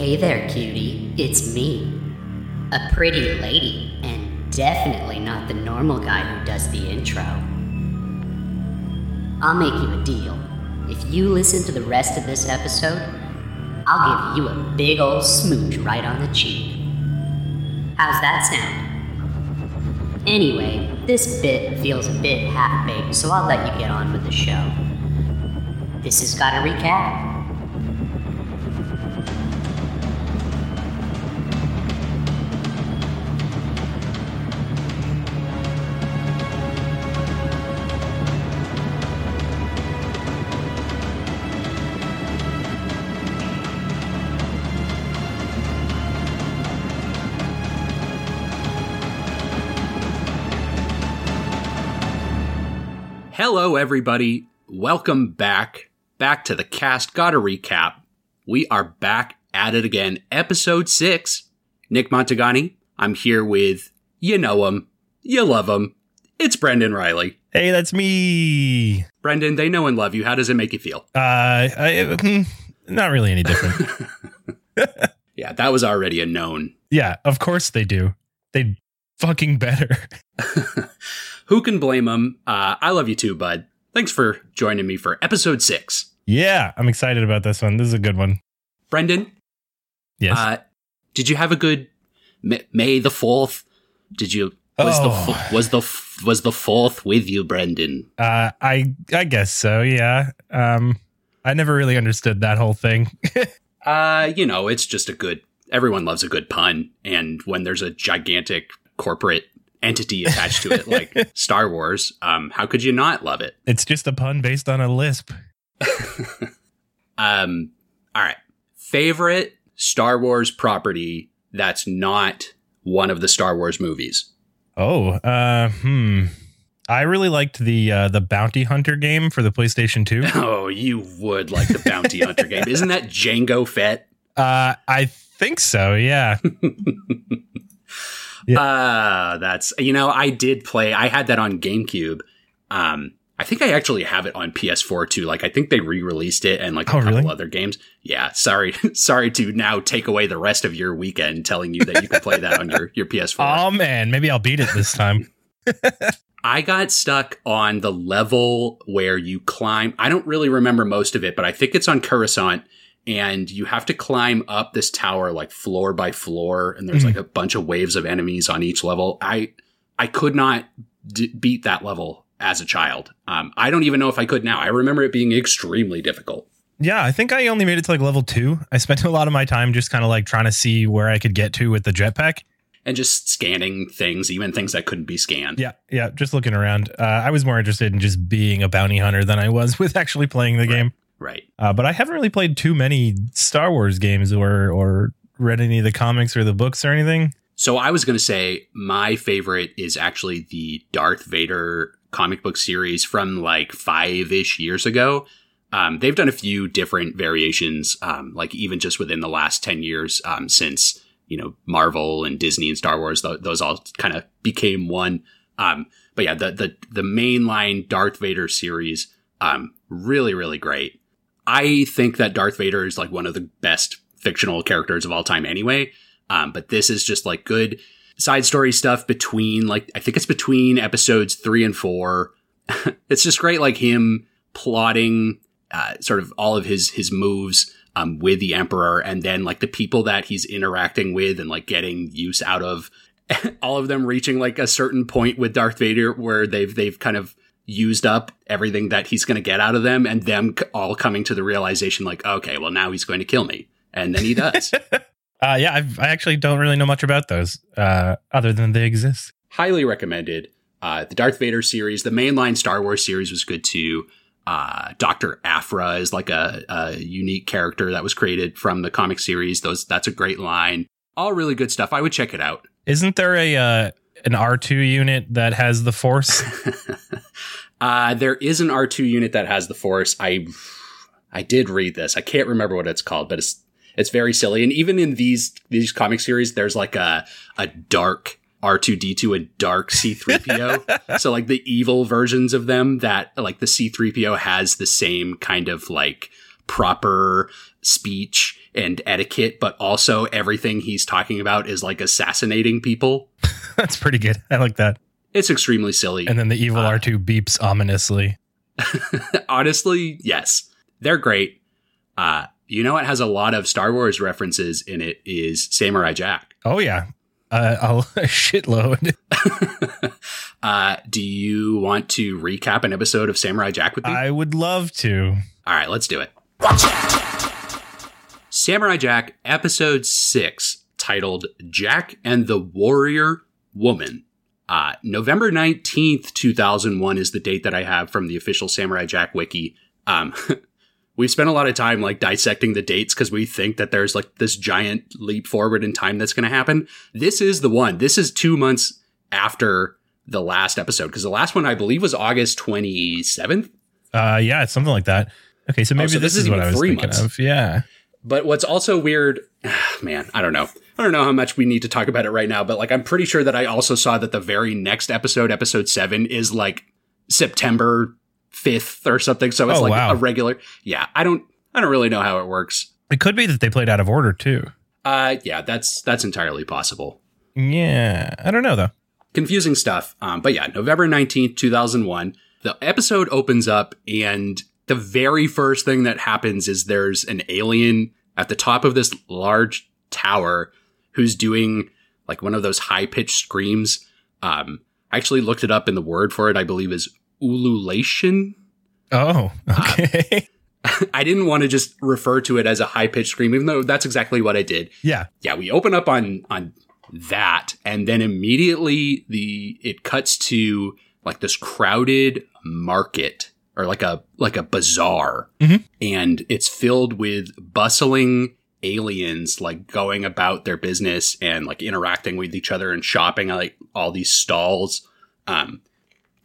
Hey there, cutie. It's me. A pretty lady, and definitely not the normal guy who does the intro. I'll make you a deal. If you listen to the rest of this episode, I'll give you a big old smooch right on the cheek. How's that sound? Anyway, this bit feels a bit half-baked, so I'll let you get on with the show. This has got a recap. Hello, everybody. Welcome back to the cast. Got a recap. We are back at it again. Episode 6. Nick Montegani. I'm here with, you know him, you love him. It's Brendan Riley. Hey, that's me. Brendan, they know and love you. How does it make you feel? Not really any different. Yeah, that was already a known. Yeah, of course they do. They'd fucking better. Who can blame him? I love you too, bud. Thanks for joining me for episode 6. Yeah, I'm excited about this one. This is a good one. Brendan? Yes? Did you have a good May the 4th? Did you... Was the 4th with you, Brendan? I guess so, yeah. I never really understood that whole thing. It's just a good... Everyone loves a good pun. And when there's a gigantic corporate entity attached to it, like Star Wars, how could you not love it? It's just a pun based on a lisp. All right. Favorite Star Wars property that's not one of the Star Wars movies? I really liked the Bounty Hunter game for the PlayStation 2. Oh, you would like the Bounty Hunter game. Isn't that Jango Fett? I think so, yeah. Yeah. I did play, I had that on GameCube. I think I actually have it on PS4 too. Like, I think they re-released it and other games. Yeah. Sorry to now take away the rest of your weekend telling you that you can play that on your PS4. Oh man, maybe I'll beat it this time. I got stuck on the level where you climb. I don't really remember most of it, but I think it's on Coruscant. And you have to climb up this tower like floor by floor. And there's like a bunch of waves of enemies on each level. I could not beat that level as a child. I don't even know if I could now. I remember it being extremely difficult. Yeah, I think I only made it to like level 2. I spent a lot of my time just kind of like trying to see where I could get to with the jetpack. And just scanning things, even things that couldn't be scanned. Yeah, just looking around. I was more interested in just being a bounty hunter than I was with actually playing the game. Right. But I haven't really played too many Star Wars games or read any of the comics or the books or anything. So I was going to say my favorite is actually the Darth Vader comic book series from like 5-ish years ago. They've done a few different variations, like even just within the last 10 years since, Marvel and Disney and Star Wars, those all kind of became one. But yeah, the mainline Darth Vader series, really, really great. I think that Darth Vader is like one of the best fictional characters of all time anyway. But this is just like good side story stuff between like, I think it's between episodes 3 and 4. It's just great. Like him plotting sort of all of his moves with the Emperor and then like the people that he's interacting with and like getting use out of, all of them reaching like a certain point with Darth Vader where they've kind of used up everything that he's going to get out of them and them all coming to the realization like, okay, well now he's going to kill me. And then he does. I actually don't really know much about those other than they exist. Highly recommended. The Darth Vader series, the mainline Star Wars series was good too. Dr. Aphra is like a unique character that was created from the comic series. That's a great line. All really good stuff. I would check it out. Isn't there an R2 unit that has the Force? There is an R2 unit that has the Force. I did read this. I can't remember what it's called, but it's very silly. And even in these comic series, there's like a dark R2D2, a dark C3PO. So like the evil versions of them that like the C3PO has the same kind of like proper speech and etiquette, but also everything he's talking about is like assassinating people. That's pretty good. I like that. It's extremely silly. And then the evil R2 beeps ominously. Honestly, yes. They're great. You know what has a lot of Star Wars references in it is Samurai Jack. Oh, yeah. A shitload. Do you want to recap an episode of Samurai Jack with me? I would love to. All right, let's do it. Samurai Jack, episode 6, titled Jack and the Warrior Woman. November 19th, 2001 is the date that I have from the official Samurai Jack wiki. We've spent a lot of time like dissecting the dates because we think that there's like this giant leap forward in time that's going to happen. This is the one. This is 2 months after the last episode because the last one I believe was August 27th. Yeah, it's something like that. Okay, so maybe this is even what I was thinking of. Yeah. But what's also weird, man, I don't know. I don't know how much we need to talk about it right now, but like I'm pretty sure that I also saw that the very next episode, episode 7, is like September 5th or something. So it's a regular. Yeah, I don't really know how it works. It could be that they played out of order too. Yeah, that's entirely possible. Yeah, I don't know though. Confusing stuff. But yeah, November 19th, 2001, the episode opens up and the very first thing that happens is there's an alien at the top of this large tower who's doing like one of those high-pitched screams. I actually looked it up, and the word for it, I believe, is ululation. Oh, okay. I didn't want to just refer to it as a high-pitched scream, even though that's exactly what I did. Yeah. Yeah, we open up on that, and then immediately it cuts to like this crowded market. Or like a bazaar, mm-hmm. and it's filled with bustling aliens, like going about their business and like interacting with each other and shopping at like all these stalls. Kind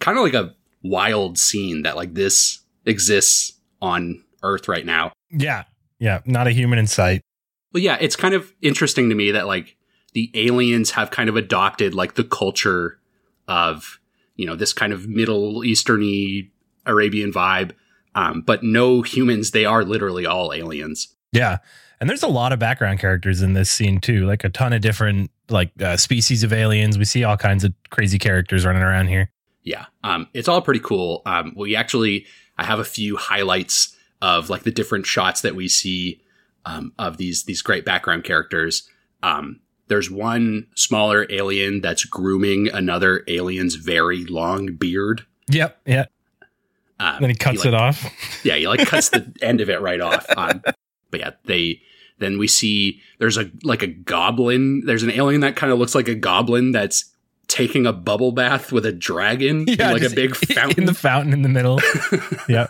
of like a wild scene that like this exists on Earth right now. Yeah, yeah, not a human in sight. Well, yeah, it's kind of interesting to me that like the aliens have kind of adopted like the culture of, you know, this kind of Middle Eastern-y Arabian vibe, but no humans. They are literally all aliens. Yeah. And there's a lot of background characters in this scene too, like a ton of different like species of aliens. We see all kinds of crazy characters running around here. Yeah. It's all pretty cool. I have a few highlights of like the different shots that we see of these great background characters. There's one smaller alien that's grooming another alien's very long beard. Yep. Yeah. Then he cuts it off. Yeah, he like cuts the end of it right off. But yeah, then we see there's a goblin. There's an alien that kind of looks like a goblin that's taking a bubble bath with a dragon, yeah, in like a big fountain. In the fountain in the middle. Yeah.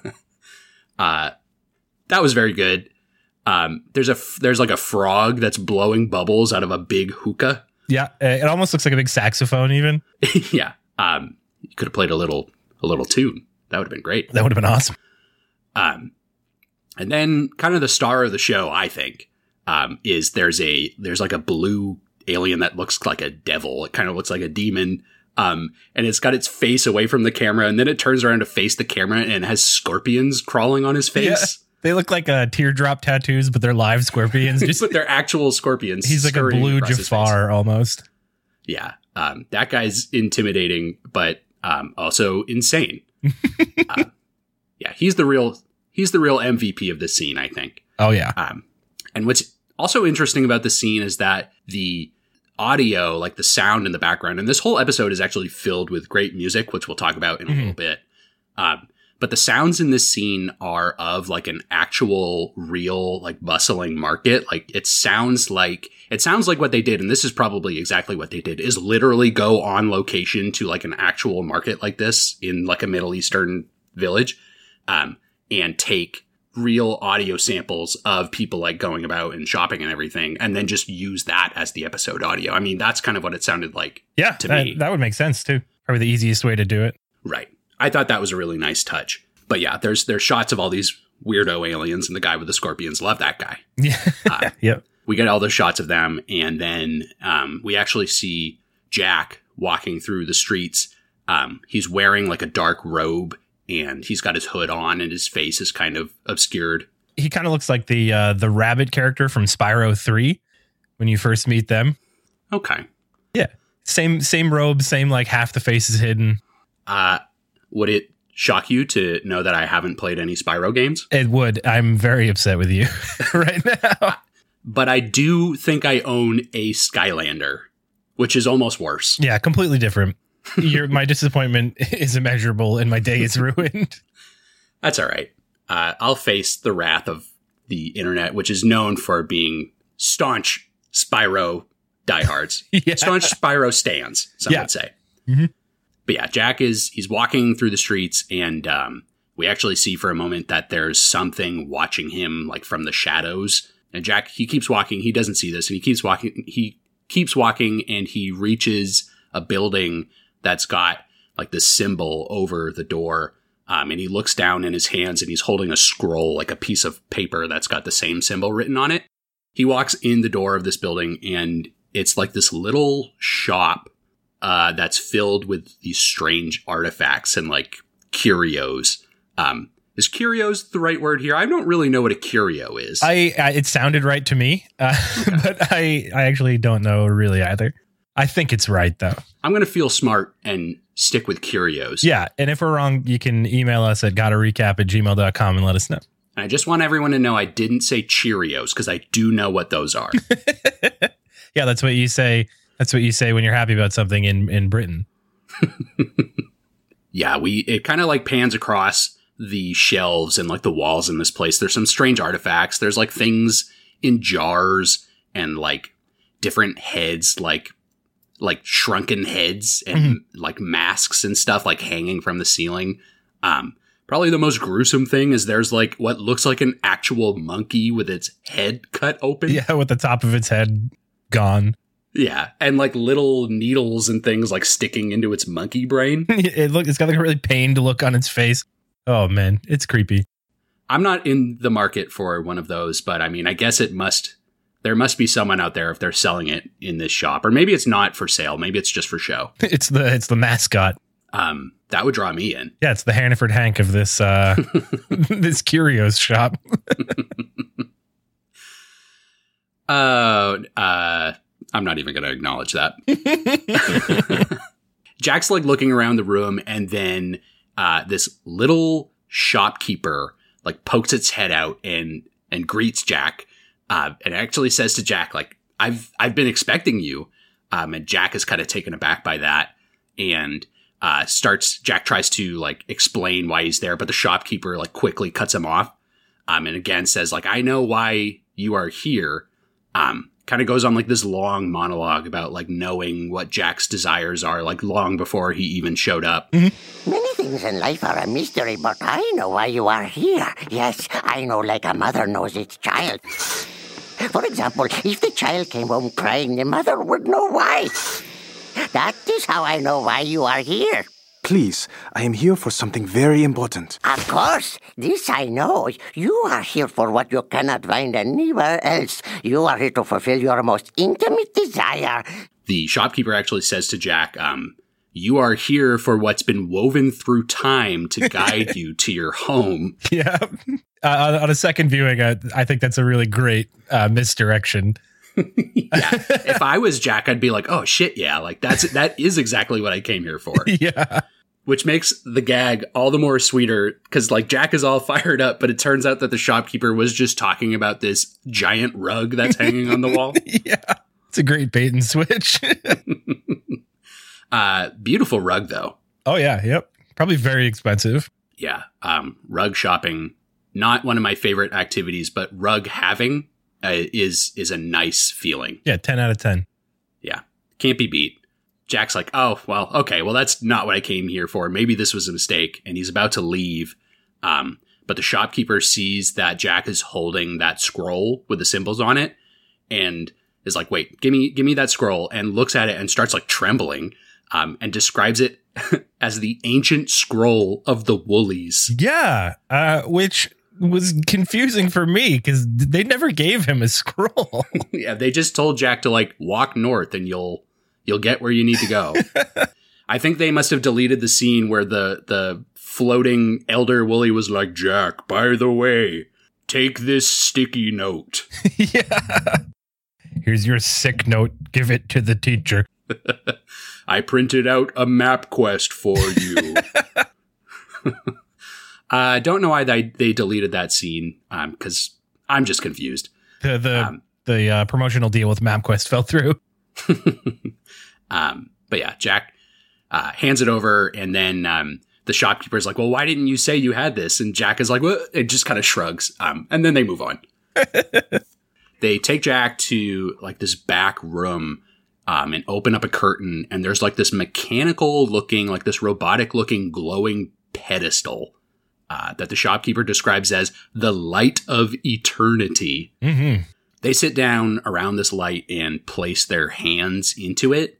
That was very good. There's like a frog that's blowing bubbles out of a big hookah. Yeah, it almost looks like a big saxophone even. Yeah. You could have played a little tune. That would have been great. That would have been awesome. And then kind of the star of the show, I think, is there's like a blue alien that looks like a devil. It kind of looks like a demon. And it's got its face away from the camera. And then it turns around to face the camera and has scorpions crawling on his face. Yeah. They look like teardrop tattoos, but they're live scorpions. But they're actual scorpions. He's like a blue Jafar almost. Yeah. That guy's intimidating, but also insane. Yeah, he's the real MVP of this scene, I think. Oh yeah. And what's also interesting about this scene is that the audio, like the sound in the background, and this whole episode is actually filled with great music, which we'll talk about in a little bit. But the sounds in this scene are of like an actual real like bustling market. Like it sounds like what they did. And this is probably exactly what they did, is literally go on location to like an actual market like this in like a Middle Eastern village, and take real audio samples of people like going about and shopping and everything. And then just use that as the episode audio. I mean, that's kind of what it sounded like. Yeah, to me. That would make sense too. Probably the easiest way to do it. Right. I thought that was a really nice touch. But yeah, there's shots of all these weirdo aliens, and the guy with the scorpions, love that guy. Yeah. Yep. We get all those shots of them. And then we actually see Jack walking through the streets. He's wearing like a dark robe, and he's got his hood on, and his face is kind of obscured he kind of looks like the rabbit character from Spyro 3 when you first meet them. Okay. Yeah. Same robe, same like half the face is hidden. Would it shock you to know that I haven't played any Spyro games? It would. I'm very upset with you right now. But I do think I own a Skylander, which is almost worse. Yeah, completely different. My disappointment is immeasurable and my day is ruined. That's all right. I'll face the wrath of the internet, which is known for being staunch Spyro diehards. Yeah. Staunch Spyro stans, some would say. Mm-hmm. But yeah, Jack he's walking through the streets, and we actually see for a moment that there's something watching him like from the shadows. And Jack, he keeps walking. He doesn't see this, and he keeps walking and he reaches a building that's got like the symbol over the door. And he looks down in his hands and he's holding a scroll, like a piece of paper that's got the same symbol written on it. He walks in the door of this building, and it's like this little shop that's filled with these strange artifacts and like curios. Is curios the right word here? I don't really know what a curio is. It sounded right to me, okay. But I actually don't know really either. I think it's right, though. I'm going to feel smart and stick with curios. Yeah. And if we're wrong, you can email us at gottarecap@gmail.com and let us know. I just want everyone to know I didn't say Cheerios because I do know what those are. Yeah, that's what you say. That's what you say when you're happy about something in Britain. Yeah, it kind of like pans across the shelves and like the walls in this place. There's some strange artifacts. There's like things in jars and like different heads, like shrunken heads and like masks and stuff like hanging from the ceiling. Probably the most gruesome thing is there's like what looks like an actual monkey with its head cut open. Yeah, with the top of its head gone. Yeah, and like little needles and things like sticking into its monkey brain. It's got like a really pained look on its face. Oh man, it's creepy. I'm not in the market for one of those, but I mean, I guess there must be someone out there if they're selling it in this shop, or maybe it's not for sale. Maybe it's just for show. It's the mascot. That would draw me in. Yeah, it's the Hannaford Hank of this this curios shop. I'm not even going to acknowledge that. Jack's like looking around the room, and then this little shopkeeper like pokes its head out and greets Jack. And actually says to Jack, like, I've been expecting you. And Jack is kind of taken aback by that, and Jack tries to like explain why he's there, but the shopkeeper like quickly cuts him off. And again says like, I know why you are here. Kind of goes on like this long monologue about like knowing what Jack's desires are like long before he even showed up. Mm-hmm. Many things in life are a mystery, but I know why you are here. Yes, I know like a mother knows its child. For example, if the child came home crying, the mother would know why. That is how I know why you are here. Please, I am here for something very important. Of course, this I know. You are here for what you cannot find anywhere else. You are here to fulfill your most intimate desire. The shopkeeper actually says to Jack, you are here for what's been woven through time to guide you to your home. Yeah. On a second viewing, I think that's a really great misdirection. Yeah. If I was Jack, I'd be like, oh shit, yeah, like that is exactly what I came here for. Yeah. Which makes the gag all the more sweeter because like Jack is all fired up, but it turns out that the shopkeeper was just talking about this giant rug that's hanging on the wall. Yeah. It's a great bait and switch. Beautiful rug though. Oh yeah. Yep. Probably very expensive. Yeah. Rug shopping, not one of my favorite activities, but rug having is a nice feeling. Yeah. 10 out of 10. Yeah. Can't be beat. Jack's like, oh, well, okay, well, that's not what I came here for. Maybe this was a mistake. And he's about to leave. But the shopkeeper sees that Jack is holding that scroll with the symbols on it and is like, wait, give me that scroll, and looks at it and starts like trembling and describes it as the ancient scroll of the Woolies. Yeah. Which was confusing for me because they never gave him a scroll. Yeah, they just told Jack to like walk north and you'll get where you need to go. I think they must have deleted the scene where the floating elder Wooly was like, Jack, by the way, Take this sticky note. Yeah. Here's your sick note. Give it to the teacher. I printed out a map quest for you. I don't know why they deleted that scene, because I'm just confused. The promotional deal with MapQuest fell through. But yeah, Jack hands it over, and then the shopkeeper's like, well, why didn't you say you had this? And Jack is like, well, it just kind of shrugs. And then they move on. They take Jack to like this back room and open up a curtain, and there's like this mechanical looking, like this robotic looking glowing pedestal that the shopkeeper describes as the light of eternity. Mm-hmm. They sit down around this light and place their hands into it.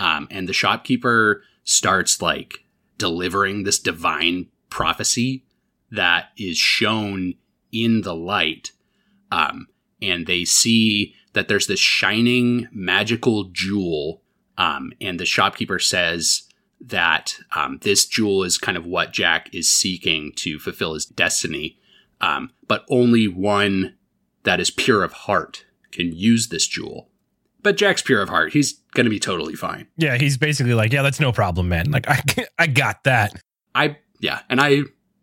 And the shopkeeper starts like delivering this divine prophecy that is shown in the light. And they see that there's this shining magical jewel. And the shopkeeper says that this jewel is kind of what Jack is seeking to fulfill his destiny. But only one that is pure of heart can use this jewel. But Jack's pure of heart. He's going to be totally fine. Yeah, he's basically like, yeah, that's no problem, man. Like, I got that. Yeah, and I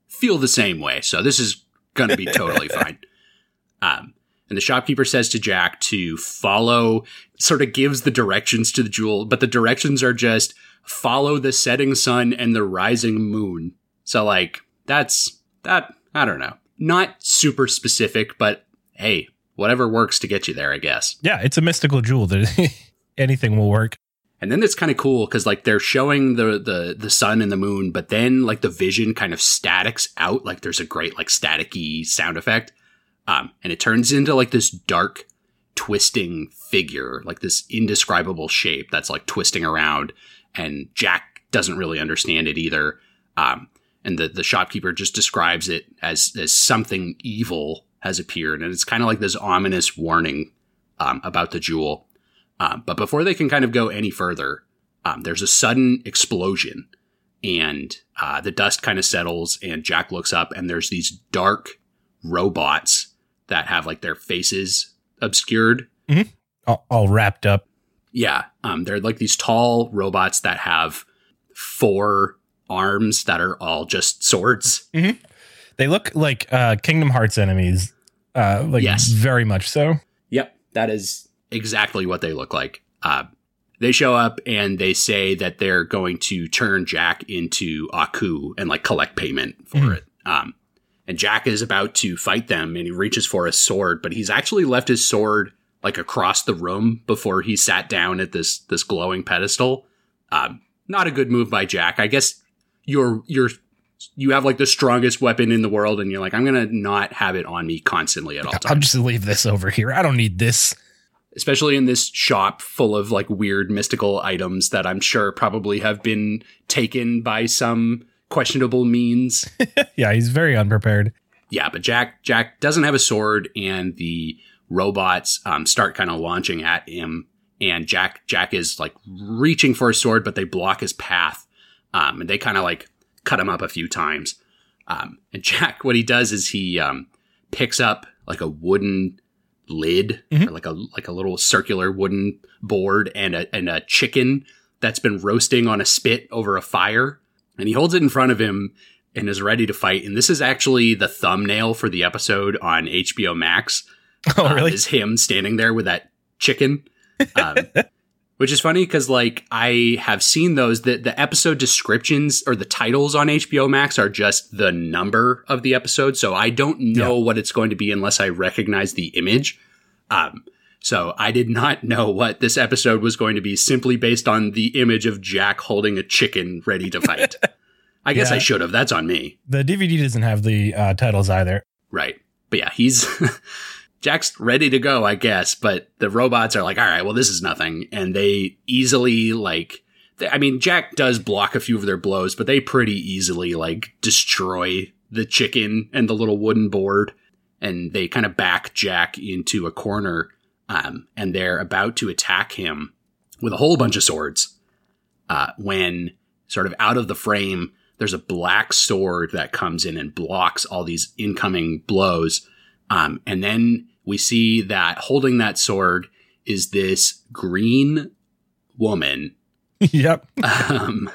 feel the same way. So this is going to be totally fine. And the shopkeeper says to Jack to follow, sort of gives the directions to the jewel, but the directions are just follow the setting sun and the rising moon. So like, that's that. I don't know. Not super specific, but hey, whatever works to get you there, I guess. Yeah, it's a mystical jewel. Anything will work. And then it's kind of cool because like they're showing the sun and the moon, but then like the vision kind of statics out. Like there's a great like staticky sound effect. And it turns into like this dark twisting figure, like this indescribable shape that's like twisting around. And Jack doesn't really understand it either. And the shopkeeper just describes it as something evil has appeared, and it's kind of like this ominous warning about the jewel. But before they can kind of go any further, there's a sudden explosion, and the dust kind of settles, and Jack looks up, and there's these dark robots that have like their faces obscured. Mm-hmm. All wrapped up. Yeah. They're like these tall robots that have four arms that are all just swords. Mm-hmm. They look like Kingdom Hearts enemies, yes. Very much so. Yep, that is exactly what they look like. They show up and they say that they're going to turn Jack into Aku and like collect payment for it. And Jack is about to fight them, and he reaches for a sword, but he's actually left his sword like across the room before he sat down at this glowing pedestal. Not a good move by Jack, I guess. You have like the strongest weapon in the world, and you're like, I'm going to not have it on me constantly at all times. I'll just leave this over here. I don't need this. Especially in this shop full of like weird mystical items that I'm sure probably have been taken by some questionable means. Yeah, he's very unprepared. Yeah, but Jack doesn't have a sword, and the robots start kind of launching at him. And Jack is like reaching for a sword, but they block his path. And they kind of like cut him up a few times. And Jack, what he does is he picks up like a wooden lid, mm-hmm. or like a little circular wooden board, and a chicken that's been roasting on a spit over a fire. And he holds it in front of him and is ready to fight. And this is actually the thumbnail for the episode on HBO Max. Oh, really? Is him standing there with that chicken. Which is funny because, like, I have seen those. The episode descriptions or the titles on HBO Max are just the number of the episode. So I don't know what it's going to be unless I recognize the image. So I did not know what this episode was going to be simply based on the image of Jack holding a chicken ready to fight. I guess I should have. That's on me. The DVD doesn't have the titles either. Right. But yeah, he's... Jack's ready to go, I guess, but the robots are like, all right, well, this is nothing. And they easily, like, Jack does block a few of their blows, but they pretty easily, like, destroy the chicken and the little wooden board. And they kind of back Jack into a corner, and they're about to attack him with a whole bunch of swords. When sort of out of the frame, there's a black sword that comes in and blocks all these incoming blows. And then we see that holding that sword is this green woman. Yep.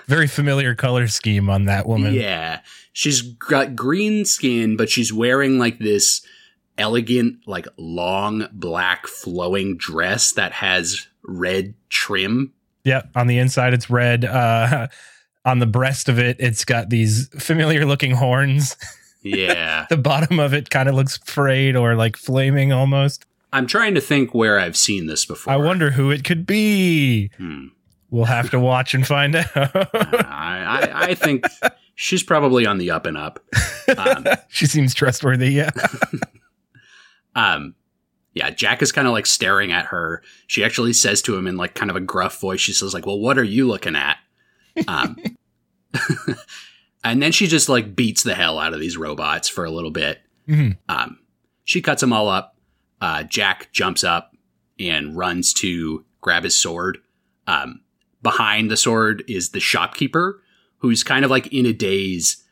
Very familiar color scheme on that woman. Yeah. She's got green skin, but she's wearing like this elegant, like long black flowing dress that has red trim. Yeah. On the inside, it's red. On the breast of it, it's got these familiar looking horns. Yeah. The bottom of it kind of looks frayed or like flaming almost. I'm trying to think where I've seen this before. I wonder who it could be. We'll have to watch and find out. I think she's probably on the up and up. She seems trustworthy. Yeah. Yeah. Jack is kind of like staring at her. She actually says to him in like kind of a gruff voice, she says like, well, what are you looking at? And then she just like beats the hell out of these robots for a little bit. Mm-hmm. She cuts them all up. Jack jumps up and runs to grab his sword. Behind the sword is the shopkeeper, who's kind of like in a daze,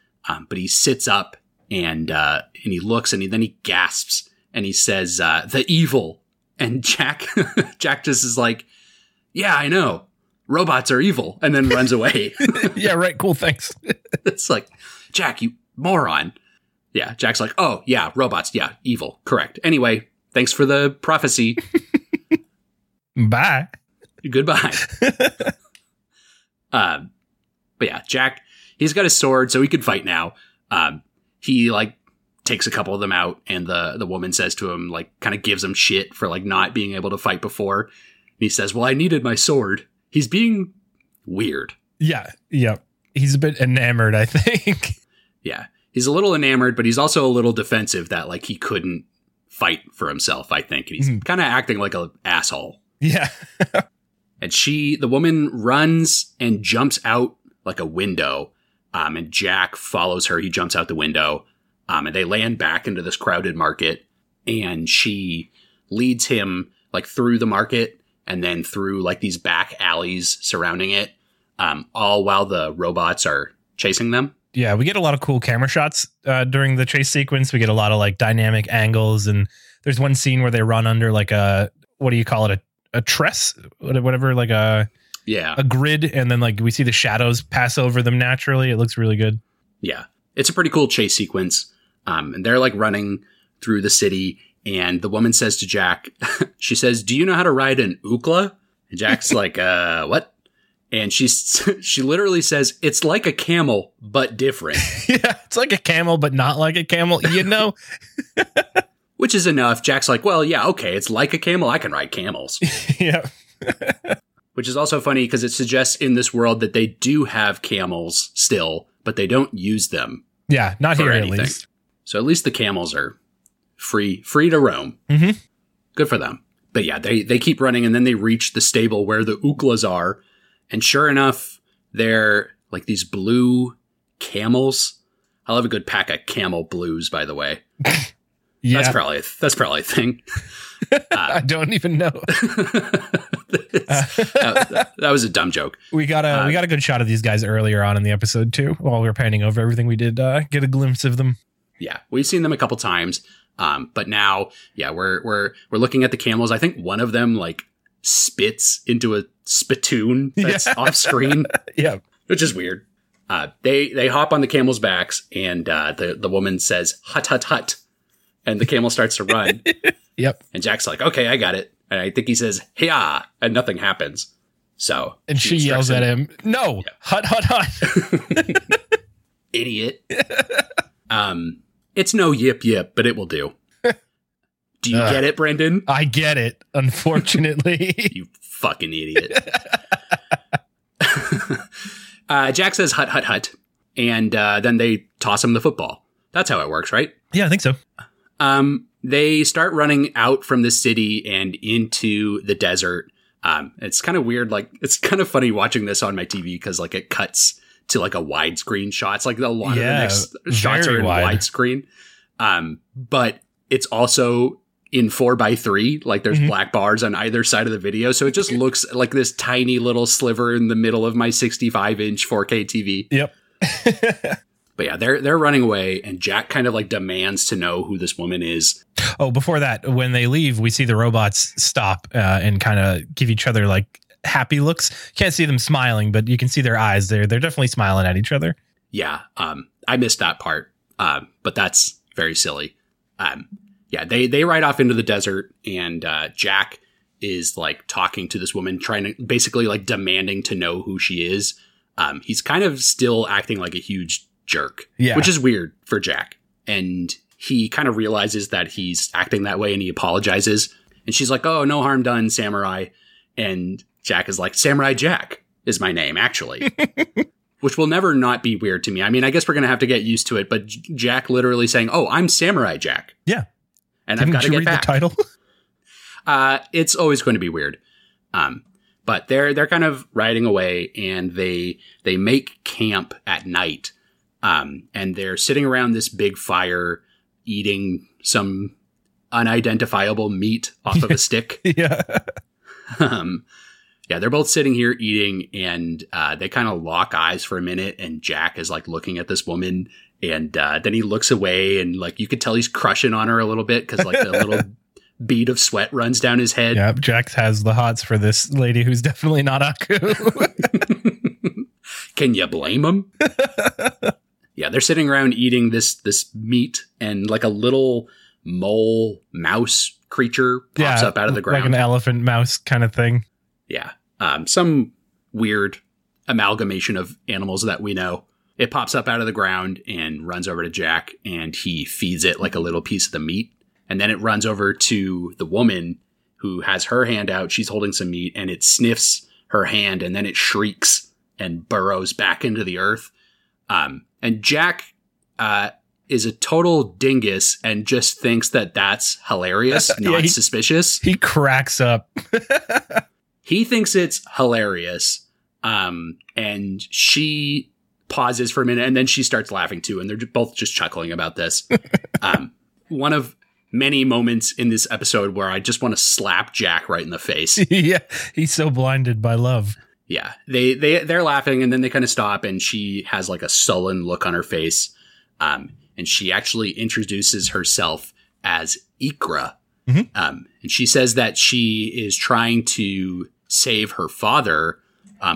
but he sits up and he looks and then he gasps and he says, the evil. And Jack just is like, yeah, I know. Robots are evil, and then runs away. Yeah, right. Cool. Thanks. It's like, Jack, you moron. Yeah. Jack's like, oh yeah, robots. Yeah. Evil. Correct. Anyway, thanks for the prophecy. Bye. Goodbye. But yeah, Jack, he's got his sword, so he can fight now. He like takes a couple of them out, and the woman says to him, like, kind of gives him shit for like not being able to fight before. And he says, well, I needed my sword. He's being weird. Yeah. Yeah. He's a bit enamored, I think. Yeah. He's a little enamored, but he's also a little defensive that like he couldn't fight for himself, I think. And he's kind of acting like an asshole. Yeah. And the woman runs and jumps out like a window. And Jack follows her. He jumps out the window. And they land back into this crowded market. And she leads him like through the market and then through like these back alleys surrounding it. All while the robots are chasing them. Yeah, we get a lot of cool camera shots during the chase sequence. We get a lot of like dynamic angles. And there's one scene where they run under like a, what do you call it? A tress, whatever, like a grid, and then like we see the shadows pass over them naturally. It looks really good. Yeah, it's a pretty cool chase sequence. And they're like running through the city, and the woman says to Jack, she says, "Do you know how to ride an Ookla?" And Jack's like, "What?" And she literally says, "It's like a camel, but different." Yeah, it's like a camel, but not like a camel. You know. Which is enough. Jack's like, well, yeah, okay, it's like a camel. I can ride camels. Yeah. Which is also funny because it suggests in this world that they do have camels still, but they don't use them. Yeah, not here anything. At least. So at least the camels are free to roam. Mm-hmm. Good for them. But yeah, they keep running, and then they reach the stable where the Ooklas are. And sure enough, they're like these blue camels. I love a good pack of camel blues, by the way. Yeah. That's probably a thing. I don't even know. That was a dumb joke. We got a good shot of these guys earlier on in the episode too. While we were panning over everything we did, get a glimpse of them. Yeah, we've seen them a couple times, but now, yeah, we're looking at the camels. I think one of them like spits into a spittoon that's off screen. Yeah, which is weird. They hop on the camels' backs, and the woman says "hut hut hut." And the camel starts to run. Yep. And Jack's like, okay, I got it. And I think he says, "Hiya," and nothing happens. So. And she yells at him, "No, yeah. Hut, hut, hut." Idiot. It's no yip, yip, but it will do. Do you get it, Brendan? I get it, unfortunately. You fucking idiot. Jack says, "Hut, hut, hut." And then they toss him the football. That's how it works, right? Yeah, I think so. They start running out from the city and into the desert. It's kind of weird. Like, it's kind of funny watching this on my TV because like it cuts to like a widescreen shot. It's like a lot of the next shots are in widescreen. But it's also in 4:3. Like there's black bars on either side of the video. So it just looks like this tiny little sliver in the middle of my 65-inch 4K TV. Yep. But yeah, they're running away, and Jack kind of like demands to know who this woman is. Oh, before that, when they leave, we see the robots stop and kind of give each other like happy looks. Can't see them smiling, but you can see their eyes. They're definitely smiling at each other. Yeah, I missed that part, but that's very silly. Yeah, they ride off into the desert, and Jack is like talking to this woman, trying to basically like demanding to know who she is. He's kind of still acting like a huge jerk, which is weird for Jack. And he kind of realizes that he's acting that way, and he apologizes. And she's like, "Oh, no harm done, Samurai." And Jack is like, "Samurai Jack is my name, actually," which will never not be weird to me. I mean, I guess we're going to have to get used to it. But Jack literally saying, "Oh, I'm Samurai Jack." Yeah. And I've got to get back. The title? It's always going to be weird. But they're kind of riding away, and they make camp at night. And they're sitting around this big fire eating some unidentifiable meat off of a stick. Yeah. Yeah, they're both sitting here eating, and they kind of lock eyes for a minute, and Jack is like looking at this woman, and then he looks away, and like you could tell he's crushing on her a little bit because like the little bead of sweat runs down his head. Yep, Jack has the hots for this lady who's definitely not Aku. Can you blame him? Yeah, they're sitting around eating this meat, and like a little mole mouse creature pops up out of the ground. Like an elephant mouse kind of thing. Yeah. Some weird amalgamation of animals that we know. It pops up out of the ground and runs over to Jack, and he feeds it like a little piece of the meat. And then it runs over to the woman who has her hand out. She's holding some meat, and it sniffs her hand, and then it shrieks and burrows back into the earth. And Jack is a total dingus and just thinks that that's hilarious, not suspicious. He cracks up. He thinks it's hilarious, and she pauses for a minute, and then she starts laughing too, and they're both just chuckling about this. One of many moments in this episode where I just want to slap Jack right in the face. Yeah, he's so blinded by love. Yeah, they're laughing, and then they kind of stop, and she has like a sullen look on her face, and she actually introduces herself as Ikra, and she says that she is trying to save her father,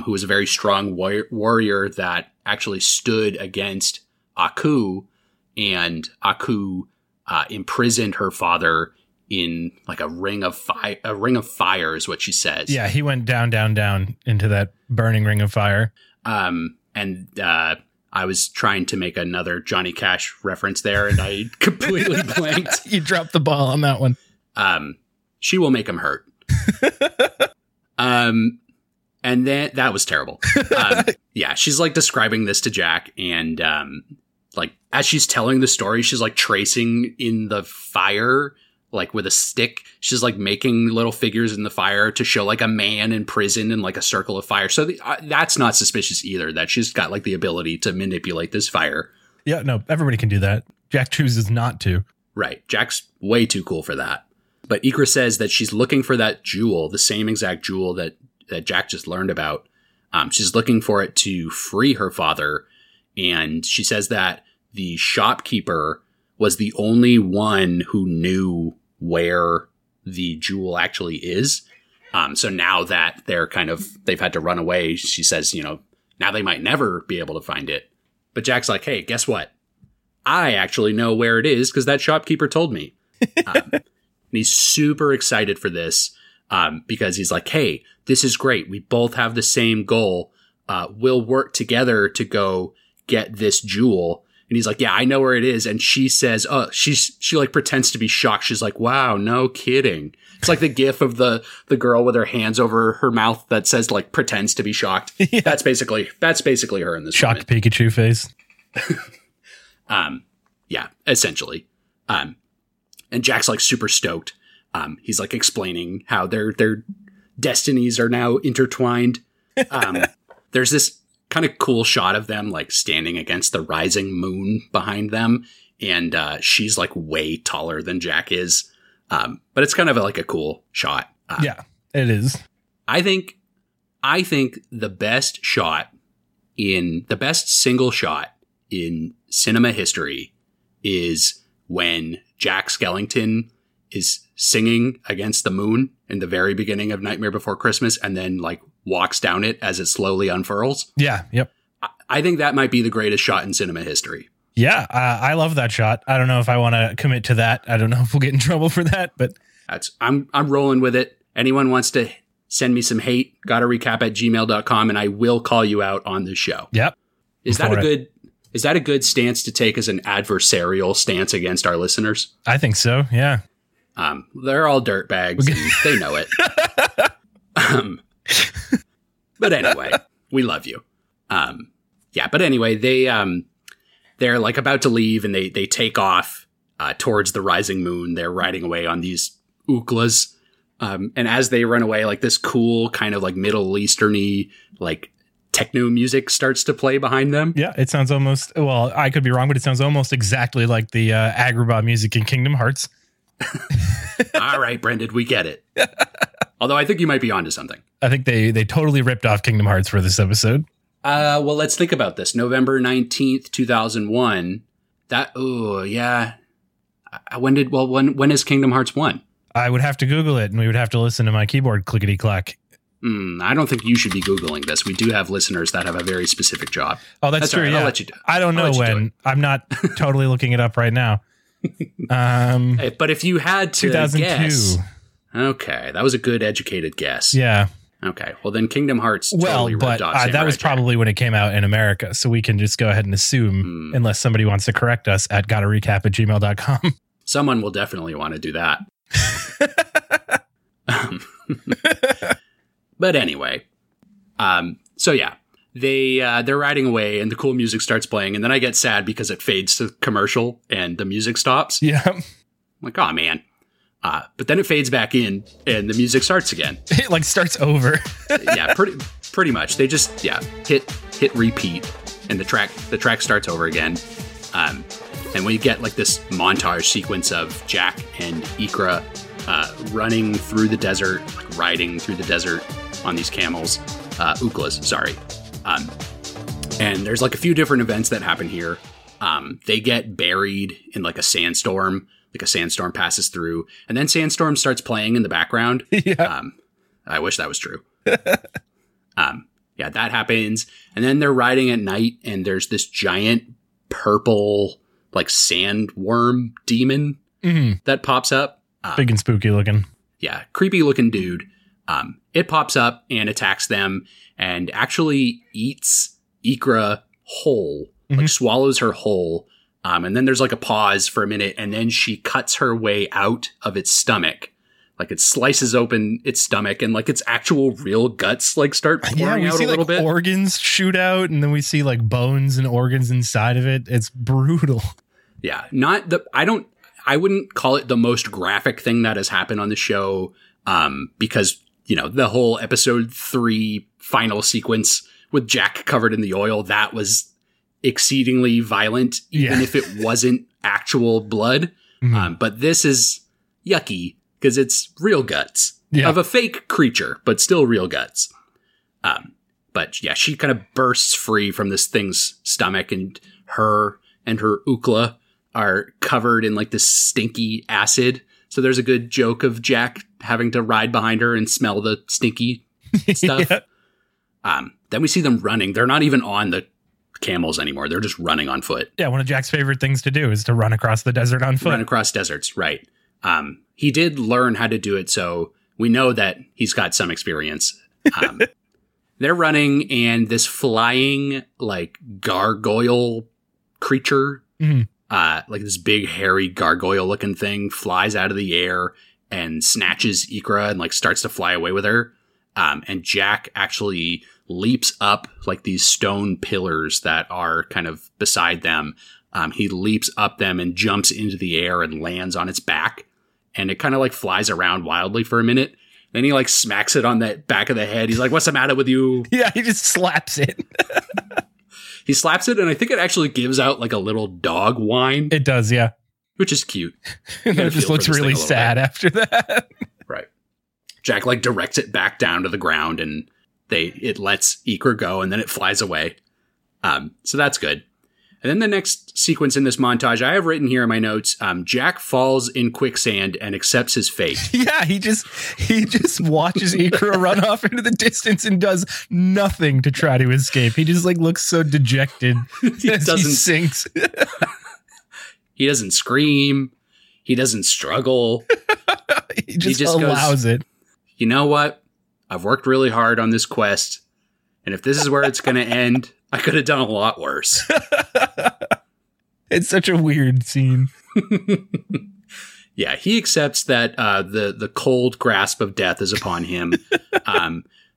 who was a very strong warrior that actually stood against Aku, and Aku imprisoned her father in like a ring of fire is what she says. Yeah, he went down into that burning ring of fire. And I was trying to make another Johnny Cash reference there, and I completely blanked. You dropped the ball on that one. She will make him hurt. And then that was terrible. Yeah, she's like describing this to Jack, and like as she's telling the story, she's like tracing in the fire, like with a stick. She's like making little figures in the fire to show like a man in prison and like a circle of fire. So that's not suspicious either, that she's got like the ability to manipulate this fire. Yeah, no, everybody can do that. Jack chooses not to. Right. Jack's way too cool for that. But Ikra says that she's looking for that jewel, the same exact jewel that Jack just learned about. She's looking for it to free her father. And she says that the shopkeeper was the only one who knew where the jewel actually is. So now that they've had to run away, she says, now they might never be able to find it. But Jack's like, hey, guess what? I actually know where it is because that shopkeeper told me. And he's super excited for this because he's like, hey, this is great. We both have the same goal. We'll work together to go get this jewel. And he's like, yeah, I know where it is. And she says, oh, she like pretends to be shocked. She's like, wow, no kidding. It's like the gif of the girl with her hands over her mouth that says like pretends to be shocked. Yeah. That's basically her in this shocked moment. Pikachu face. Yeah, essentially. And Jack's like super stoked. He's like explaining how their destinies are now intertwined. There's this kind of cool shot of them like standing against the rising moon behind them. And she's like way taller than Jack is. But it's kind of like a cool shot. Yeah, it is. I think the best single shot in cinema history is when Jack Skellington is singing Against the Moon in the very beginning of Nightmare Before Christmas and then like walks down it as it slowly unfurls. Yeah. Yep. I think that might be the greatest shot in cinema history. Yeah. I love that shot. I don't know if I want to commit to that. I don't know if we'll get in trouble for that, but that's, I'm rolling with it. Anyone wants to send me some hate, gottarecap@gmail.com. And I will call you out on this show. Yep. Is that a good stance to take as an adversarial stance against our listeners? I think so. Yeah. They're all dirtbags. They know it. But anyway, we love you. Yeah. But anyway, they're like about to leave and they take off towards the rising moon. They're riding away on these Ooklas. And as they run away, like this cool kind of like Middle Eastern-y, like techno music starts to play behind them. Yeah, it sounds almost, well, I could be wrong, but it sounds almost exactly like the Agrabah music in Kingdom Hearts. All right, Brendan, we get it. Although I think you might be onto something. I think they totally ripped off Kingdom Hearts for this episode. Well, let's think about this. November 19th, 2001. That, oh, yeah. When is Kingdom Hearts 1? I would have to Google it, and we would have to listen to my keyboard clickety-clack. I don't think you should be Googling this. We do have listeners that have a very specific job. Oh, that's true, right. Yeah. I'll let you do it. I don't know when. I'm not totally looking it up right now. But if you had to 2002. Guess... Okay, that was a good educated guess. Yeah. Okay, well then Kingdom Hearts totally ripped off Samurai Jack. That was probably when it came out in America, so we can just go ahead and assume, unless somebody wants to correct us at gottarecap@gmail.com. Someone will definitely want to do that. But anyway, so yeah, they're riding away and the cool music starts playing, and then I get sad because it fades to commercial and the music stops. Yeah, I'm like, oh man, but then it fades back in and the music starts again. It like starts over. Yeah, pretty much. They just hit repeat, and the track starts over again. And we get like this montage sequence of Jack and Ikra running through the desert, like riding through the desert on these camels, Ooklas, sorry. And there's like a few different events that happen here. They get buried in like a sandstorm. Like a sandstorm passes through, and then Sandstorm starts playing in the background. Yeah. I wish that was true. Yeah, that happens. And then they're riding at night, and there's this giant purple... like sandworm demon that pops up. Big and spooky looking. Yeah, creepy looking dude. It pops up and attacks them and actually eats Ikra whole, like swallows her whole. And then there's like a pause for a minute, and then she cuts her way out of its stomach. Like it slices open its stomach, and like its actual real guts like start pouring out a little bit. Organs shoot out, and then we see like bones and organs inside of it. It's brutal. Yeah, not the. I wouldn't call it the most graphic thing that has happened on the show, because you know the whole episode 3 final sequence with Jack covered in the oil, that was exceedingly violent, even if it wasn't actual blood. But this is yucky. Because it's real guts of a fake creature, but still real guts. But yeah, she kind of bursts free from this thing's stomach, and her Ookla are covered in like this stinky acid. So there's a good joke of Jack having to ride behind her and smell the stinky stuff. Then we see them running. They're not even on the camels anymore. They're just running on foot. Yeah, one of Jack's favorite things to do is to run across the desert on foot. Run across deserts, right. He did learn how to do it, so we know that he's got some experience. They're running, and this flying, like, gargoyle creature, like this big, hairy gargoyle-looking thing, flies out of the air and snatches Ikra and, like, starts to fly away with her. And Jack actually leaps up, like, these stone pillars that are kind of beside them. He leaps up them and jumps into the air and lands on its back. And it kind of like flies around wildly for a minute. Then he like smacks it on the back of the head. He's like, what's the matter with you? Yeah, he just slaps it. He slaps it, and I think it actually gives out like a little dog whine. It does, yeah. Which is cute. And it just looks really sad after that. Right. Jack like directs it back down to the ground, and it lets Ikra go, and then it flies away. So that's good. And then the next sequence in this montage, I have written here in my notes, Jack falls in quicksand and accepts his fate. Yeah, he just watches Ikra run off into the distance and does nothing to try to escape. He just like looks so dejected he sinks. He doesn't scream. He doesn't struggle. he just allows it. You know what? I've worked really hard on this quest, and if this is where it's going to end, I could have done a lot worse. It's such a weird scene. Yeah, he accepts that the cold grasp of death is upon him.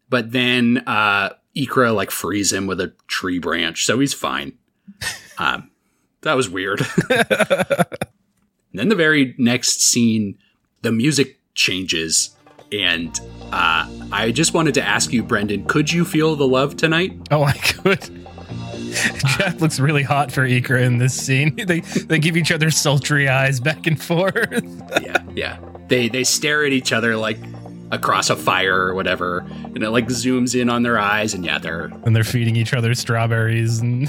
But then Ikra like frees him with a tree branch, so he's fine. That was weird. Then the very next scene, the music changes. And I just wanted to ask you, Brendan, could you feel the love tonight? Oh, I could. Jack looks really hot for Ikra in this scene. They give each other sultry eyes back and forth. Yeah. They stare at each other like across a fire or whatever, and it like zooms in on their eyes, and they're feeding each other strawberries and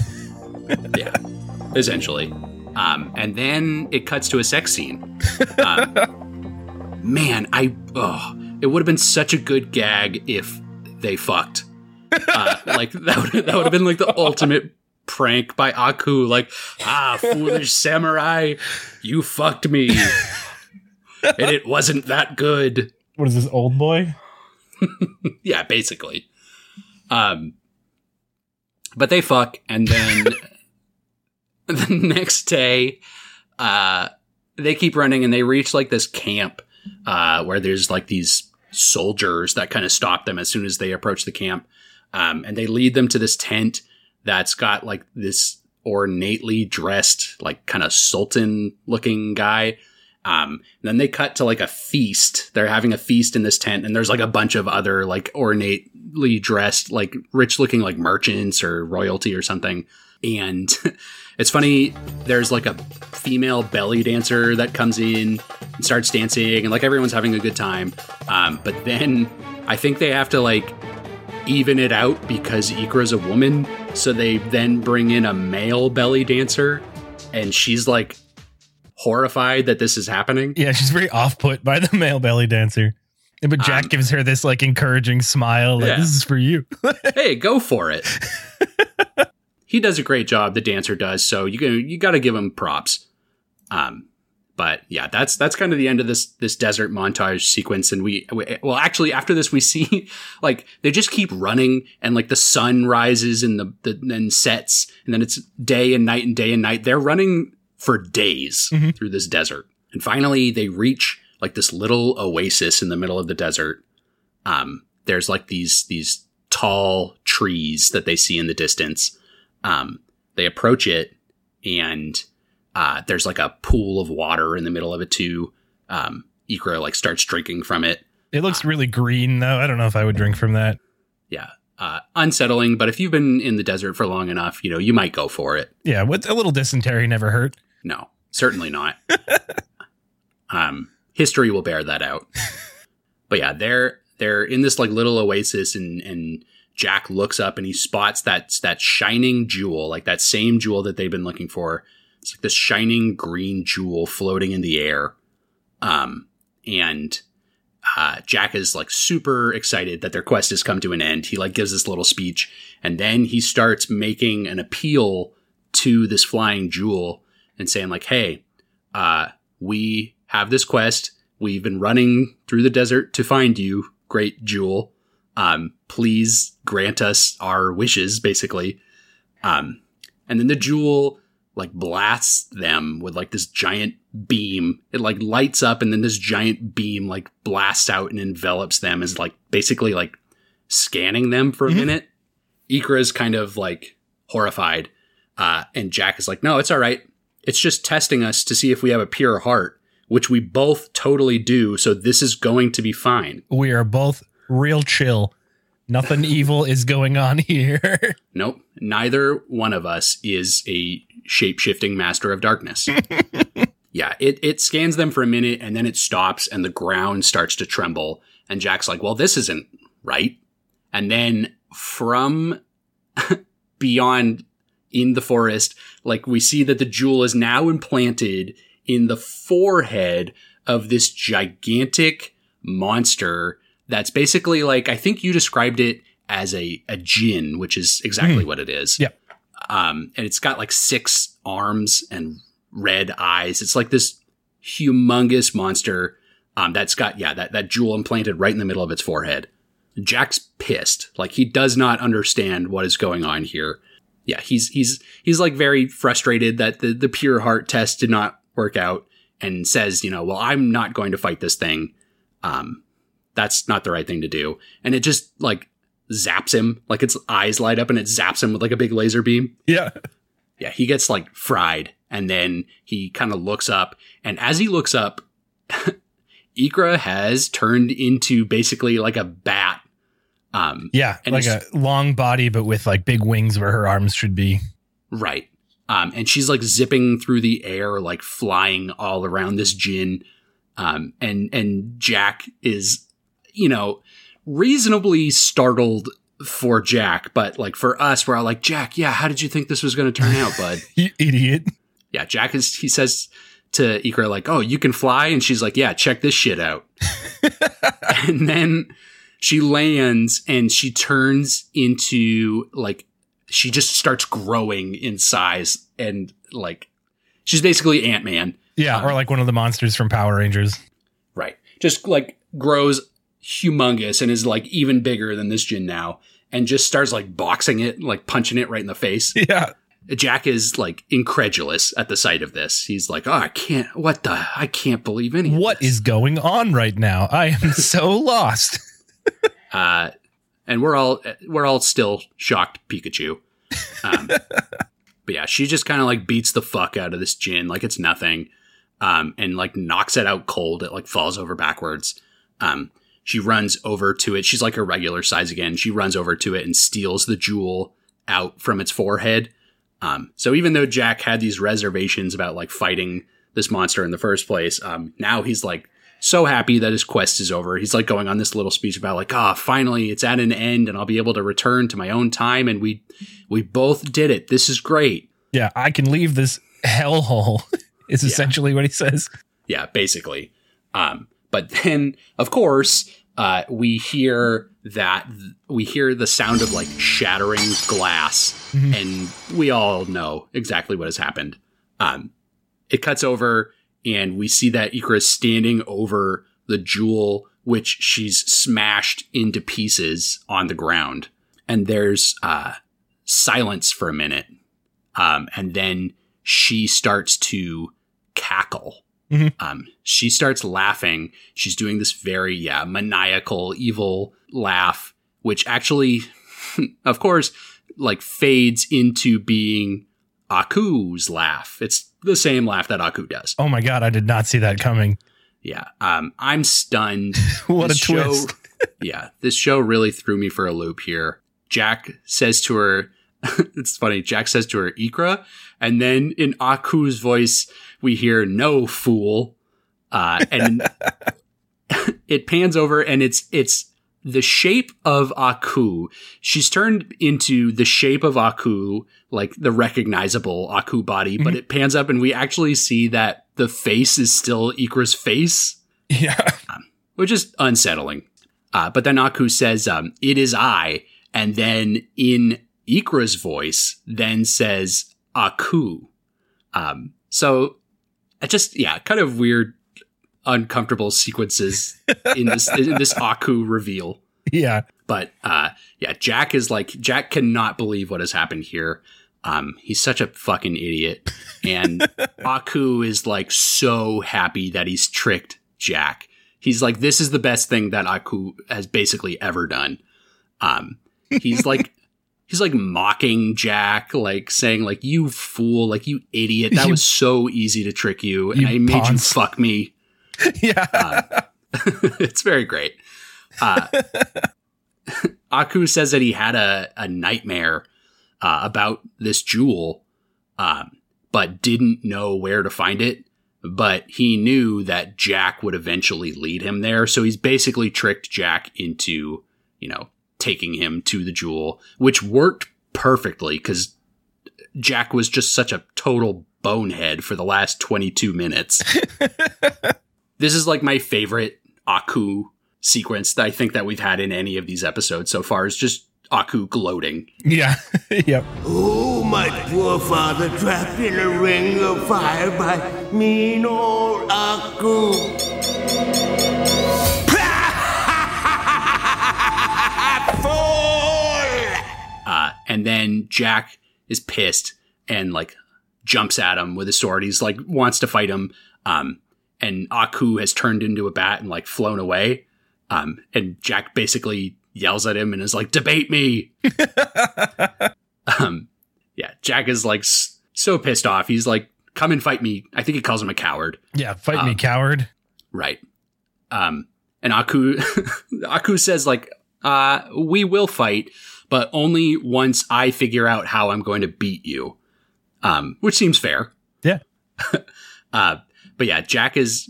yeah, essentially. And then it cuts to a sex scene. Man, it would have been such a good gag if they fucked. Like that would have been like the ultimate prank by Aku. Like, foolish samurai, you fucked me, and it wasn't that good. What is this, Old Boy? Yeah, basically. But they fuck, and then the next day, they keep running, and they reach like this camp. Where there's like these soldiers that kind of stop them as soon as they approach the camp. And they lead them to this tent that's got like this ornately dressed, like kind of sultan looking guy. And then they cut to like a feast. They're having a feast in this tent, and there's like a bunch of other like ornately dressed, like rich looking like merchants or royalty or something. And it's funny, there's like a female belly dancer that comes in and starts dancing, and like everyone's having a good time. But then I think they have to like even it out because Ikra's a woman. So they then bring in a male belly dancer, and she's like horrified that this is happening. Yeah, she's very off-put by the male belly dancer. But Jack gives her this like encouraging smile. Like, yeah. This is for you. Hey, go for it. He does a great job, the dancer does, so you got to give him props. But yeah, that's kind of the end of this desert montage sequence. And well, actually, after this, we see like they just keep running, and like the sun rises and then sets, and then it's day and night and day and night. They're running for days through this desert, and finally they reach like this little oasis in the middle of the desert. There's like these tall trees that they see in the distance. They approach it, and there's like a pool of water in the middle of it too. Ikra like starts drinking from it. It looks really green though. I don't know if I would drink from that. Yeah. Unsettling, but if you've been in the desert for long enough, you might go for it. Yeah. A little dysentery never hurt. No, certainly not. History will bear that out. But yeah, they're in this like little oasis, and Jack looks up and he spots that shining jewel, like that same jewel that they've been looking for. It's like this shining green jewel floating in the air. And Jack is like super excited that their quest has come to an end. He like gives this little speech, and then he starts making an appeal to this flying jewel and saying like, hey, we have this quest. We've been running through the desert to find you, great jewel. Please grant us our wishes, basically. And then the jewel like blasts them with like this giant beam. It like lights up, and then this giant beam like blasts out and envelops them, as like basically like scanning them for a minute. Ikra is kind of like horrified. And Jack is like, no, it's all right. It's just testing us to see if we have a pure heart, which we both totally do. So this is going to be fine. We are both real chill. Nothing evil is going on here. Nope. Neither one of us is a shape-shifting master of darkness. Yeah, it scans them for a minute, and then it stops, and the ground starts to tremble. And Jack's like, well, this isn't right. And then from beyond in the forest. Like, we see that the jewel is now implanted in the forehead of this gigantic monster that's basically like, I think you described it as a djinn, which is exactly what it is. Yeah. And it's got like 6 arms and red eyes. It's like this humongous monster that's got, that jewel implanted right in the middle of its forehead. Jack's pissed. Like, he does not understand what is going on here. Yeah, he's like very frustrated that the pure heart test did not work out, and says, you know, well, I'm not going to fight this thing. That's not the right thing to do. And it just like zaps him, like its eyes light up and it zaps him with like a big laser beam. Yeah. Yeah. He gets like fried, and then he kind of looks up, and as he looks up, Ikra has turned into basically like a bat. And like a long body, but with like big wings where her arms should be. Right. And she's like zipping through the air, like flying all around this djinn. And Jack is, you know, reasonably startled for Jack, but like for us, we're all like, Jack, yeah, how did you think this was going to turn out, bud? You idiot. Yeah. Jack is, he says to Ikra, like, oh, you can fly. And she's like, yeah, check this shit out. And then she lands and she turns into like, she just starts growing in size, and like, she's basically Ant-Man. Yeah. Or like one of the monsters from Power Rangers. Right. Just like grows humongous and is like even bigger than this djinn now, and just starts like boxing it, like punching it right in the face. Yeah. Jack is like incredulous at the sight of this. He's like, oh, I can't believe any of this. What is going on right now? I am so lost. And we're all still shocked Pikachu. But yeah, she just kind of like beats the fuck out of this djinn like it's nothing. And like knocks it out cold. It like falls over backwards. She runs over to it. She's like her regular size again. She runs over to it and steals the jewel out from its forehead. So even though Jack had these reservations about like fighting this monster in the first place, now he's like so happy that his quest is over. He's like going on this little speech about like, finally it's at an end and I'll be able to return to my own time. And we both did it. This is great. Yeah. I can leave this hellhole is essentially what he says. Yeah, basically. But then of course, we hear the sound of like shattering glass, and we all know exactly what has happened. It cuts over, and we see that Ikra is standing over the jewel, which she's smashed into pieces on the ground. And there's silence for a minute. And then she starts to cackle. She starts laughing. She's doing this very maniacal, evil laugh, which actually, of course, like fades into being Aku's laugh. It's the same laugh that Aku does. Oh my God, I did not see that coming. Yeah. I'm stunned. What a twist. Yeah. This show really threw me for a loop here. Jack says to her, it's funny. Jack says to her, Ikra. And then in Aku's voice, we hear, no, fool. And it pans over, and it's the shape of Aku. She's turned into the shape of Aku, like the recognizable Aku body, but it pans up and we actually see that the face is still Ikra's face. Yeah. Which is unsettling. But then Aku says, it is I. And then in Ikra's voice then says Aku. So it just, kind of weird, uncomfortable sequences in this Aku reveal. Yeah. But, Jack is like, Jack cannot believe what has happened here. He's such a fucking idiot. And Aku is like so happy that he's tricked Jack. He's like, this is the best thing that Aku has basically ever done. He's like, he's like mocking Jack, like saying like, you fool, like you idiot. That was so easy to trick you. And I made you fuck me. Yeah. It's very great. Aku says that he had a nightmare about this jewel, but didn't know where to find it. But he knew that Jack would eventually lead him there. So he's basically tricked Jack into, taking him to the jewel, which worked perfectly because Jack was just such a total bonehead for the last 22 minutes. This is like my favorite Aku sequence that I think that we've had in any of these episodes so far, is just Aku gloating. Yeah. Yep. Oh, my poor father trapped in a ring of fire by mean old Aku. And then Jack is pissed and like jumps at him with his sword. He's like wants to fight him. And Aku has turned into a bat and like flown away. And Jack basically yells at him and is like, debate me. Yeah, Jack is like so pissed off. He's like, come and fight me. I think he calls him a coward. Yeah. Fight me, coward. Right. And Aku says like, we will fight, but only once I figure out how I'm going to beat you. Which seems fair. Yeah. But yeah, Jack is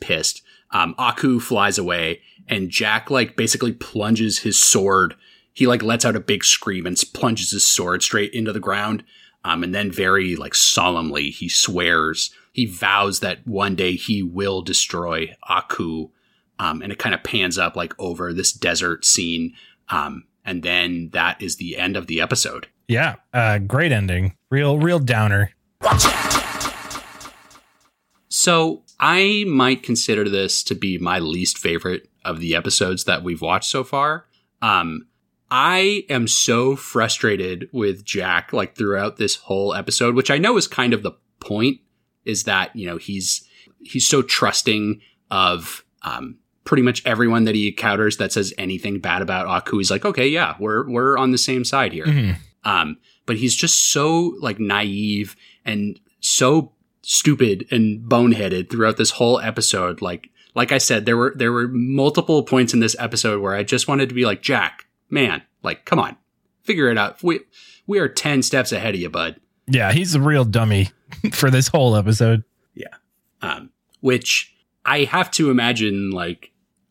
pissed. Aku flies away and Jack like basically plunges his sword. He like lets out a big scream and plunges his sword straight into the ground. And then very like solemnly, he swears, he vows that one day he will destroy Aku. And it kind of pans up like over this desert scene. And then that is the end of the episode. Yeah. Great ending. Real downer. So I might consider this to be my least favorite of the episodes that we've watched so far. I am so frustrated with Jack, like throughout this whole episode, which I know is kind of the point, is that, you know, he's so trusting of, pretty much everyone that he encounters that says anything bad about Aku. He's like, okay, yeah, we're on the same side here. Mm-hmm. But he's just so like naive and so stupid and boneheaded throughout this whole episode. Like I said, there were multiple points in this episode where I just wanted to be like, Jack, man, like, come on, figure it out. We are 10 steps ahead of you, bud. Yeah. He's a real dummy for this whole episode. Yeah. Which I have to imagine, like,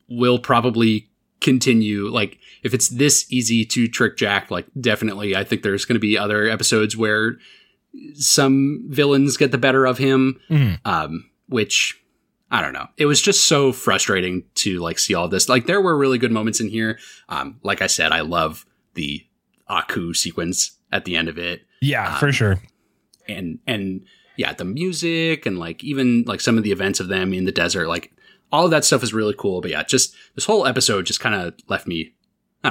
will probably continue. Like, if it's this easy to trick Jack, like, definitely I think there's going to be other episodes where some villains get the better of him. Mm. Which I don't know, it was just so frustrating to like see all of this. Like, there were really good moments in here. Like I said, I love the Aku sequence at the end of it. Yeah, for sure. And yeah, the music and like even like some of the events of them in the desert, like all of that stuff is really cool. But yeah, just this whole episode just kind of left me a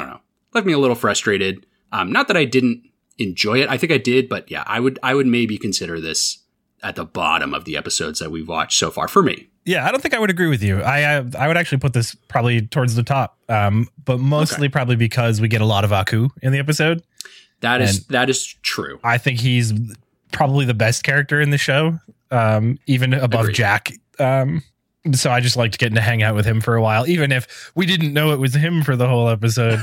little frustrated. Not that I didn't enjoy it. I think I did. But yeah, I would maybe consider this at the bottom of the episodes that we've watched so far for me. Yeah, I don't think I would agree with you. I would actually put this probably towards the top, but mostly probably because we get a lot of Aku in the episode. That is true. I think he's probably the best character in the show, even above Agreed. Jack. So I just liked getting to hang out with him for a while, even if we didn't know it was him for the whole episode.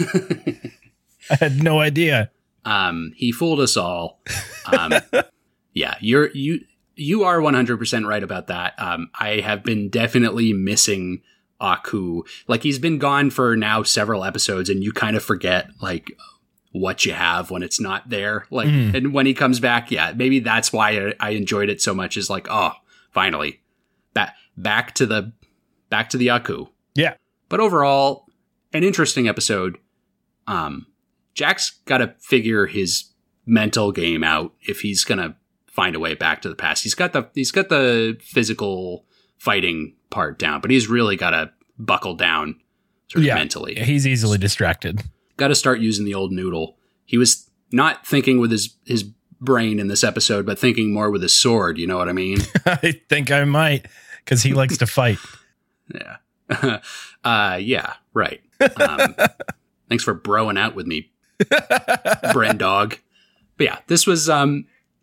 I had no idea. He fooled us all. Yeah, you are 100% right about that. I have been definitely missing Aku. Like, he's been gone for now several episodes and you kind of forget like what you have when it's not there. Like, and when he comes back, yeah, maybe that's why I enjoyed it so much, is like, oh, finally back to the Aku. Yeah. But overall, an interesting episode. Jack's got to figure his mental game out if he's going to find a way back to the past. He's got the physical fighting part down, but he's really got to buckle down sort of mentally. He's easily distracted. Got to start using the old noodle. He was not thinking with his brain in this episode, but thinking more with his sword. You know what I mean? I think I might, because he likes to fight. Yeah. Yeah, right. Thanks for broing out with me, Brendog. But yeah, this was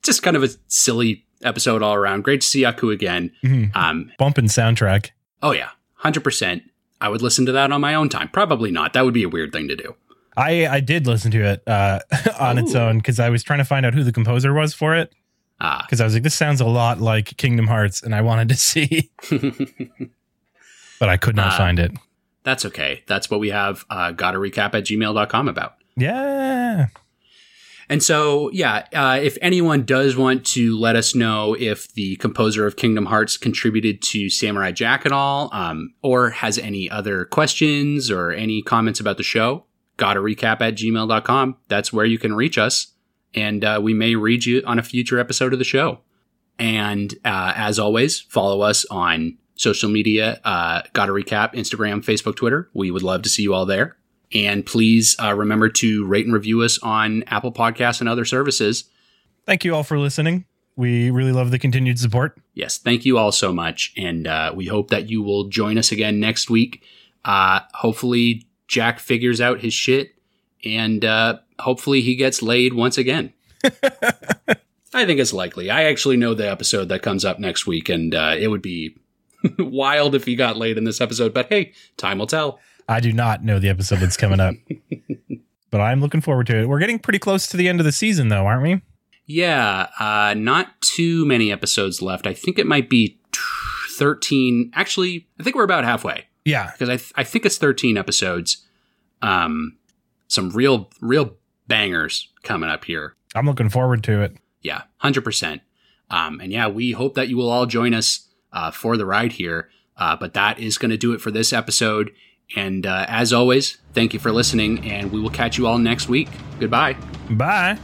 just kind of a silly episode all around. Great to see Aku again. Mm-hmm. Bumping soundtrack. Oh yeah, 100%. I would listen to that on my own time. Probably not. That would be a weird thing to do. I did listen to it on its own, because I was trying to find out who the composer was for it. Because I was like, this sounds a lot like Kingdom Hearts, and I wanted to see. But I could not find it. That's okay. That's what we have. Gotta recap at gmail.com about. Yeah. And so, yeah, if anyone does want to let us know if the composer of Kingdom Hearts contributed to Samurai Jack at all, or has any other questions or any comments about the show, gotarecap@gmail.com. That's where you can reach us. And we may read you on a future episode of the show. And as always, follow us on social media, Gotta Recap, Instagram, Facebook, Twitter. We would love to see you all there. And please remember to rate and review us on Apple Podcasts and other services. Thank you all for listening. We really love the continued support. Yes, thank you all so much. And we hope that you will join us again next week. Hopefully Jack figures out his shit. And hopefully he gets laid once again. I think it's likely. I actually know the episode that comes up next week, and it would be wild if he got laid in this episode. But hey, time will tell. I do not know the episode that's coming up, but I'm looking forward to it. We're getting pretty close to the end of the season, though, aren't we? Yeah, not too many episodes left. I think it might be 13. Actually, I think we're about halfway. Yeah. Because I think it's 13 episodes. Some real bangers coming up here. I'm looking forward to it. Yeah, 100%. And yeah, we hope that you will all join us for the ride here. But that is going to do it for this episode. And as always, thank you for listening, and we will catch you all next week. Goodbye. Bye.